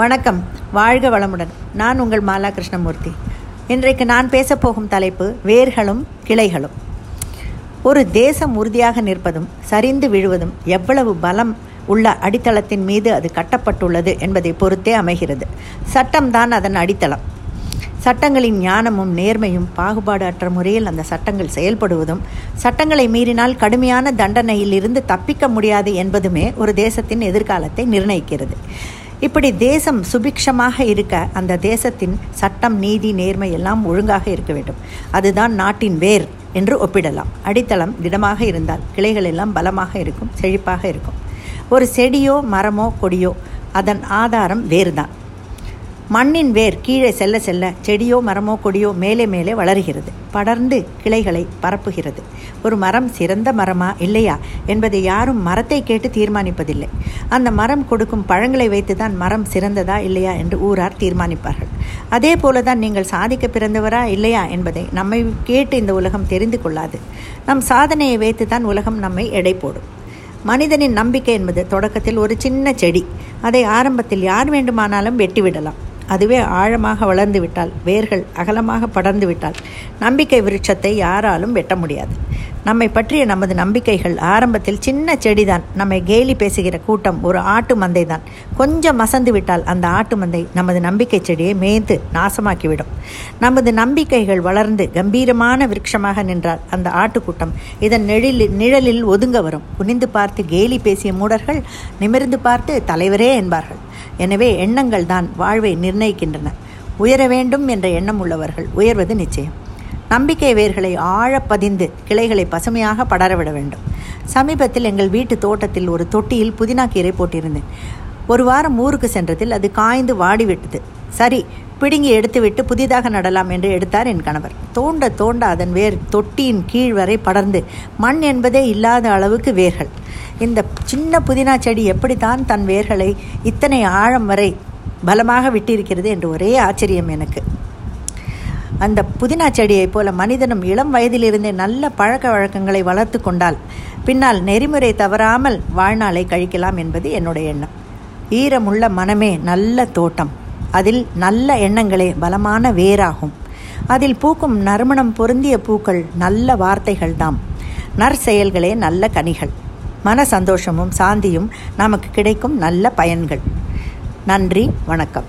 வணக்கம், வாழ்க வளமுடன். நான் உங்கள் மாலா கிருஷ்ணமூர்த்தி. இன்றைக்கு நான் பேசப்போகும் தலைப்பு வேர்களும் கிளைகளும். ஒரு தேசம் உறுதியாக நிற்பதும் சரிந்து விழுவதும் எவ்வளவு பலம் உள்ள அடித்தளத்தின் மீது அது கட்டப்பட்டுள்ளது என்பதை பொறுத்தே அமைகிறது. சட்டம்தான் அதன் அடித்தளம். சட்டங்களின் ஞானமும் நேர்மையும் பாகுபாடு அற்ற முறையில் அந்த சட்டங்கள் செயல்படுவதும், சட்டங்களை மீறினால் கடுமையான தண்டனையில் இருந்து தப்பிக்க முடியாது என்பதுமே ஒரு தேசத்தின் எதிர்காலத்தை நிர்ணயிக்கிறது. இப்படி தேசம் சுபிக்ஷமாக இருக்க அந்த தேசத்தின் சட்டம், நீதி, நேர்மை எல்லாம் ஒழுங்காக இருக்க வேண்டும். அதுதான் நாட்டின் வேர் என்று ஒப்பிடலாம். அடித்தளம் திடமாக இருந்தால் கிளைகள் எல்லாம் பலமாக இருக்கும், செழிப்பாக இருக்கும். ஒரு செடியோ மரமோ கொடியோ அதன் ஆதாரம் வேர் தான். மண்ணின் வேர் கீழே செல்ல செல்ல செடியோ மரமோ கொடியோ மேலே மேலே வளர்கிறது, படர்ந்து கிளைகளை பரப்புகிறது. ஒரு மரம் சிறந்த மரமா இல்லையா என்பதை யாரும் மரத்தை கேட்டு தீர்மானிப்பதில்லை. அந்த மரம் கொடுக்கும் பழங்களை வைத்து தான் மரம் சிறந்ததா இல்லையா என்று ஊரார் தீர்மானிப்பார்கள். அதே போல தான் நீங்கள் சாதிக்க பிறந்தவரா இல்லையா என்பதை நம்மை கேட்டு இந்த உலகம் தெரிந்து கொள்ளாது. நம் சாதனையை வைத்து தான் உலகம் நம்மை எடை போடும். மனிதனின் நம்பிக்கை என்பது தொடக்கத்தில் ஒரு சின்ன செடி. அதை ஆரம்பத்தில் யார் வேண்டுமானாலும் வெட்டிவிடலாம். அதுவே ஆழமாக வளர்ந்து விட்டால், வேர்கள் அகலமாக படர்ந்து விட்டால் நம்பிக்கை விருட்சத்தை யாராலும் வெட்ட முடியாது. நம்மை பற்றிய நமது நம்பிக்கைகள் ஆரம்பத்தில் சின்ன செடிதான். நம்மை கேலி பேசுகிற கூட்டம் ஒரு ஆட்டு மந்தை தான். கொஞ்சம் மசந்து விட்டால் அந்த ஆட்டு மந்தை நமது நம்பிக்கை செடியை மேய்ந்து நாசமாக்கிவிடும். நமது நம்பிக்கைகள் வளர்ந்து கம்பீரமான விருட்சமாக நின்றால் அந்த ஆட்டுக்கூட்டம் இதன் நிழலில் ஒதுங்க வரும். குனிந்து பார்த்து கேலி பேசிய மூடர்கள் நிமிர்ந்து பார்த்து தலைவரே என்பார்கள். எனவே எண்ணங்கள் தான் வாழ்வை நிர்ணயிக்கின்றன. உயர வேண்டும் என்ற எண்ணம் உள்ளவர்கள் உயர்வது நிச்சயம். நம்பிக்கை வேர்களை ஆழப்பதிந்து கிளைகளை பசுமையாக படரவிட வேண்டும். சமீபத்தில் எங்கள் வீட்டு தோட்டத்தில் ஒரு தொட்டியில் புதினா கீரை போட்டிருந்தேன். ஒரு வாரம் ஊருக்கு சென்றதில் அது காய்ந்து வாடிவிட்டது. சரி, பிடுங்கி எடுத்துவிட்டு புதிதாக நடலாம் என்று எடுத்தார் என் கணவர். தோண்ட தோண்ட அதன் வேர் தொட்டியின் கீழ் வரை படர்ந்து மண் என்பதே இல்லாத அளவுக்கு வேர்கள். இந்த சின்ன புதினா செடி எப்படித்தான் தன் வேர்களை இத்தனை ஆழம் வரை பலமாக விட்டிருக்கிறது என்று ஒரே ஆச்சரியம் எனக்கு. அந்த புதினா செடியைப் போல மனிதனும் இளம் வயதிலிருந்தே நல்ல பழக்க வழக்கங்களை வளர்த்து கொண்டால் பின்னால் நெறிமுறை தவறாமல் வாழ்நாளை கழிக்கலாம் என்பது என்னுடைய எண்ணம். ஈரமுள்ள மனமே நல்ல தோட்டம். அதில் நல்ல எண்ணங்களே பலமான வேராகும். அதில் பூக்கும் நறுமணம் பொருந்திய பூக்கள் நல்ல வார்த்தைகள் தாம். நற்செயல்களே நல்ல கனிகள். மன சந்தோஷமும் சாந்தியும் நமக்கு கிடைக்கும் நல்ல பயன்கள். நன்றி, வணக்கம்.